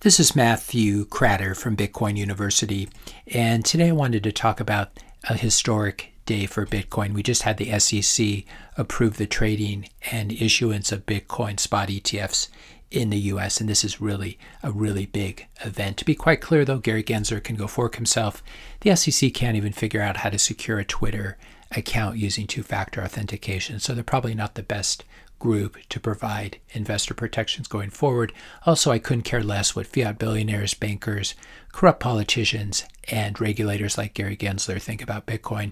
This is Matthew Kratter from Bitcoin University, and today I wanted to talk about a historic day for Bitcoin. We just had the SEC approve the trading and issuance of Bitcoin spot ETFs in the US, and this is really a big event. To be quite clear though, Gary Gensler can go fork himself. The SEC can't even figure out how to secure a Twitter account using two-factor authentication, so they're probably not the best group to provide investor protections going forward. Also, I couldn't care less what fiat billionaires, bankers, corrupt politicians, and regulators like Gary Gensler think about Bitcoin.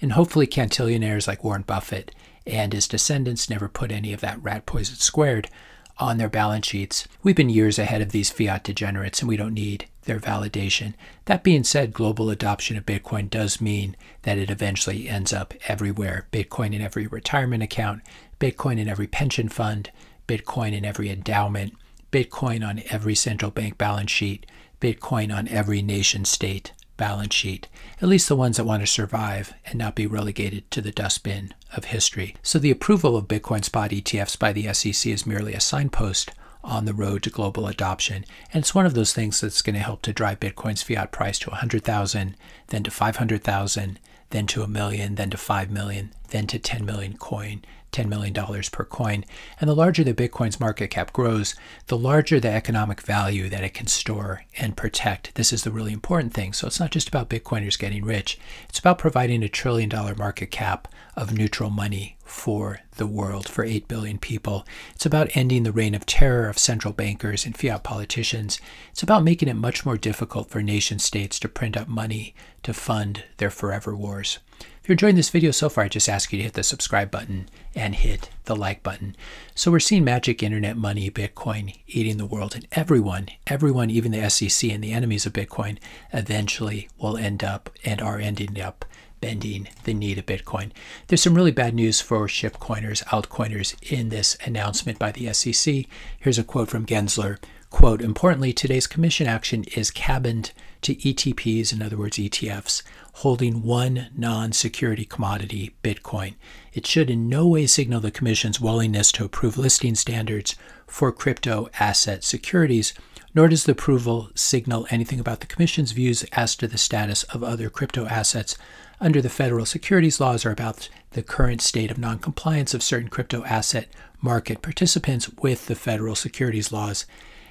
And hopefully cantillionaires like Warren Buffett and his descendants never put any of that rat poison squared on their balance sheets. We've been years ahead of these fiat degenerates, and we don't need their validation. That being said, global adoption of Bitcoin does mean that it eventually ends up everywhere. Bitcoin in every retirement account, Bitcoin in every pension fund, Bitcoin in every endowment, Bitcoin on every central bank balance sheet, Bitcoin on every nation state balance sheet, at least the ones that want to survive and not be relegated to the dustbin of history. So the approval of Bitcoin spot ETFs by the SEC is merely a signpost on the road to global adoption. And it's one of those things that's going to help to drive Bitcoin's fiat price to 100,000, then to 500,000, then to 1 million, then to 5 million, then to 10 million coin, $10 million per coin. And the larger the Bitcoin's market cap grows, the larger the economic value that it can store and protect. This is the really important thing. So it's not just about Bitcoiners getting rich. It's about providing a $1 trillion market cap of neutral money for the world, for 8 billion people. It's about ending the reign of terror of central bankers and fiat politicians. It's about making it much more difficult for nation states to print up money to fund their forever wars. If you're enjoying this video so far, I just ask you to hit the subscribe button and hit the like button. So we're seeing magic internet money, Bitcoin, eating the world, and everyone, even the SEC and the enemies of Bitcoin, eventually will end up and are ending up bending the knee of Bitcoin. There's some really bad news for shitcoiners, altcoiners in this announcement by the SEC. Here's a quote from Gensler. Quote, importantly, today's commission action is cabined to ETPs, in other words, ETFs, holding one non-security commodity, Bitcoin. It should in no way signal the commission's willingness to approve listing standards for crypto asset securities, nor does the approval signal anything about the commission's views as to the status of other crypto assets under the federal securities laws or about the current state of non-compliance of certain crypto asset market participants with the federal securities laws.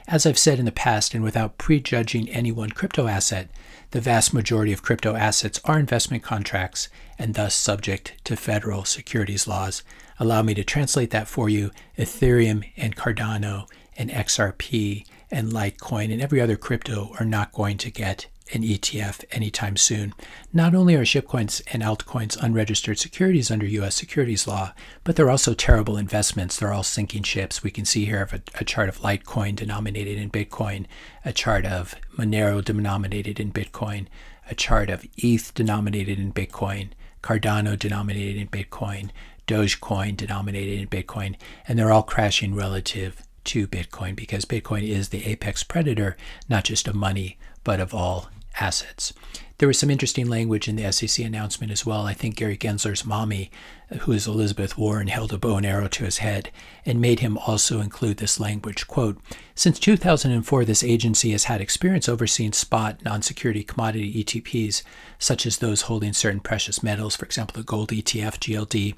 As I've said in the past, and without prejudging any one crypto asset, the vast majority of crypto assets are investment contracts and thus subject to federal securities laws. Allow me to translate that for you. Ethereum and Cardano and XRP and Litecoin and every other crypto are not going to get an ETF anytime soon. Not only are shitcoins and altcoins unregistered securities under U.S. securities law, but they're also terrible investments. They're all sinking ships. We can see here a chart of Litecoin denominated in Bitcoin, a chart of Monero denominated in Bitcoin, a chart of ETH denominated in Bitcoin, Cardano denominated in Bitcoin, Dogecoin denominated in Bitcoin, and they're all crashing relative to Bitcoin because Bitcoin is the apex predator, not just of money, but of all assets. There was some interesting language in the SEC announcement as well. I think Gary Gensler's mommy, who is Elizabeth Warren, held a bow and arrow to his head and made him also include this language. Quote, since 2004, this agency has had experience overseeing spot non-security commodity ETPs, such as those holding certain precious metals, for example, the gold ETF, GLD.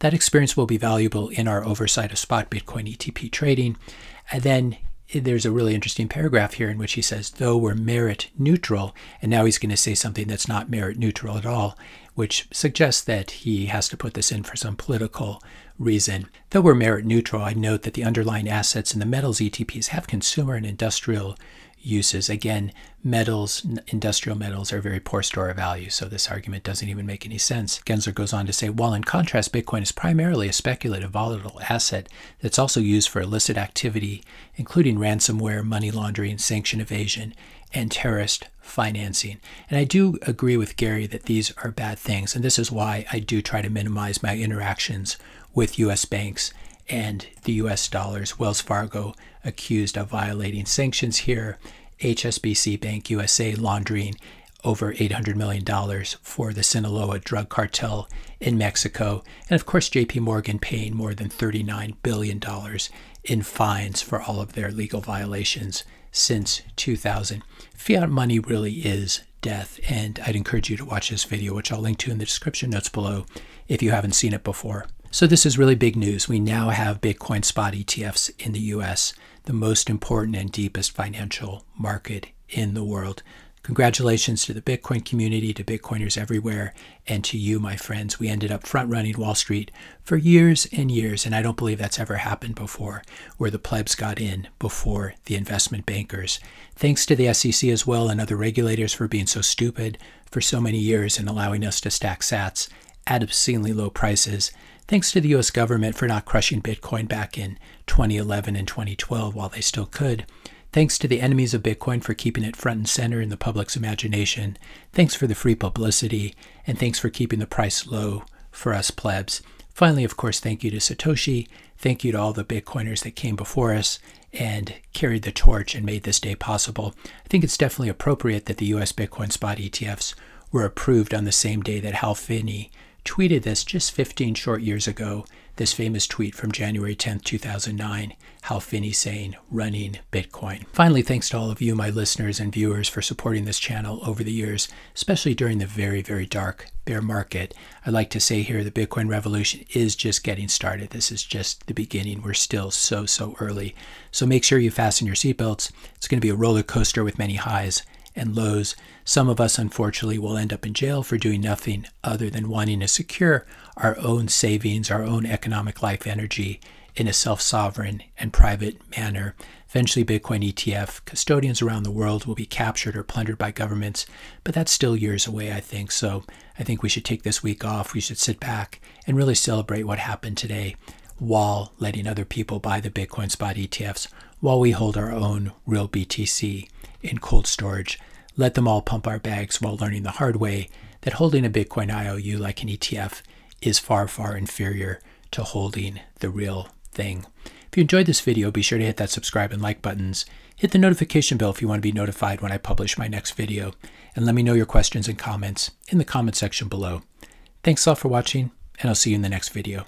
That experience will be valuable in our oversight of spot Bitcoin ETP trading. And then there's a really interesting paragraph here in which he says, though we're merit neutral, and now he's going to say something that's not merit neutral at all, which suggests that he has to put this in for some political reason. Though we're merit neutral, I note that the underlying assets in the metals ETPs have consumer and industrial uses. Again, metals, industrial metals are a very poor store of value, so this argument doesn't even make any sense. Gensler goes on to say, while in contrast, Bitcoin is primarily a speculative, volatile asset that's also used for illicit activity, including ransomware, money laundering, sanction evasion, and terrorist financing. And I do agree with Gary that these are bad things, and this is why I do try to minimize my interactions with U.S. banks and the U.S. dollars. Wells Fargo accused of violating sanctions here. HSBC Bank USA laundering over $800 million for the Sinaloa drug cartel in Mexico. And of course, JPMorgan paying more than $39 billion in fines for all of their legal violations since 2000. Fiat money really is death, and I'd encourage you to watch this video, which I'll link to in the description notes below if you haven't seen it before. So this is really big news. We now have Bitcoin spot ETFs in the US, the most important and deepest financial market in the world. Congratulations to the Bitcoin community, to Bitcoiners everywhere, and to you, my friends. We ended up front-running Wall Street for years and years, and I don't believe that's ever happened before, where the plebs got in before the investment bankers. Thanks to the SEC as well and other regulators for being so stupid for so many years and allowing us to stack sats at obscenely low prices. Thanks to the US government for not crushing Bitcoin back in 2011 and 2012 while they still could. Thanks to the enemies of Bitcoin for keeping it front and center in the public's imagination. Thanks for the free publicity, and thanks for keeping the price low for us plebs. Finally, of course, thank you to Satoshi. Thank you to all the Bitcoiners that came before us and carried the torch and made this day possible. I think it's definitely appropriate that the US Bitcoin spot ETFs were approved on the same day that Hal Finney tweeted this just 15 short years ago, this famous tweet from January 10th, 2009, Hal Finney saying, running Bitcoin. Finally, thanks to all of you, my listeners and viewers, for supporting this channel over the years, especially during the very, very dark bear market. I like to say here, the Bitcoin revolution is just getting started. This is just the beginning. We're still so, so early. So make sure you fasten your seatbelts. It's going to be a roller coaster with many highs and lows. Some of us, unfortunately, will end up in jail for doing nothing other than wanting to secure our own savings, our own economic life energy in a self-sovereign and private manner. Eventually, Bitcoin ETF custodians around the world will be captured or plundered by governments, but that's still years away, I think. So I think we should take this week off. We should sit back and really celebrate what happened today while letting other people buy the Bitcoin spot ETFs, while we hold our own real BTC in cold storage. Let them all pump our bags while learning the hard way that holding a Bitcoin IOU like an ETF is far, far inferior to holding the real thing. If you enjoyed this video, be sure to hit that subscribe and like buttons. Hit the notification bell if you want to be notified when I publish my next video. And let me know your questions and comments in the comment section below. Thanks all for watching, and I'll see you in the next video.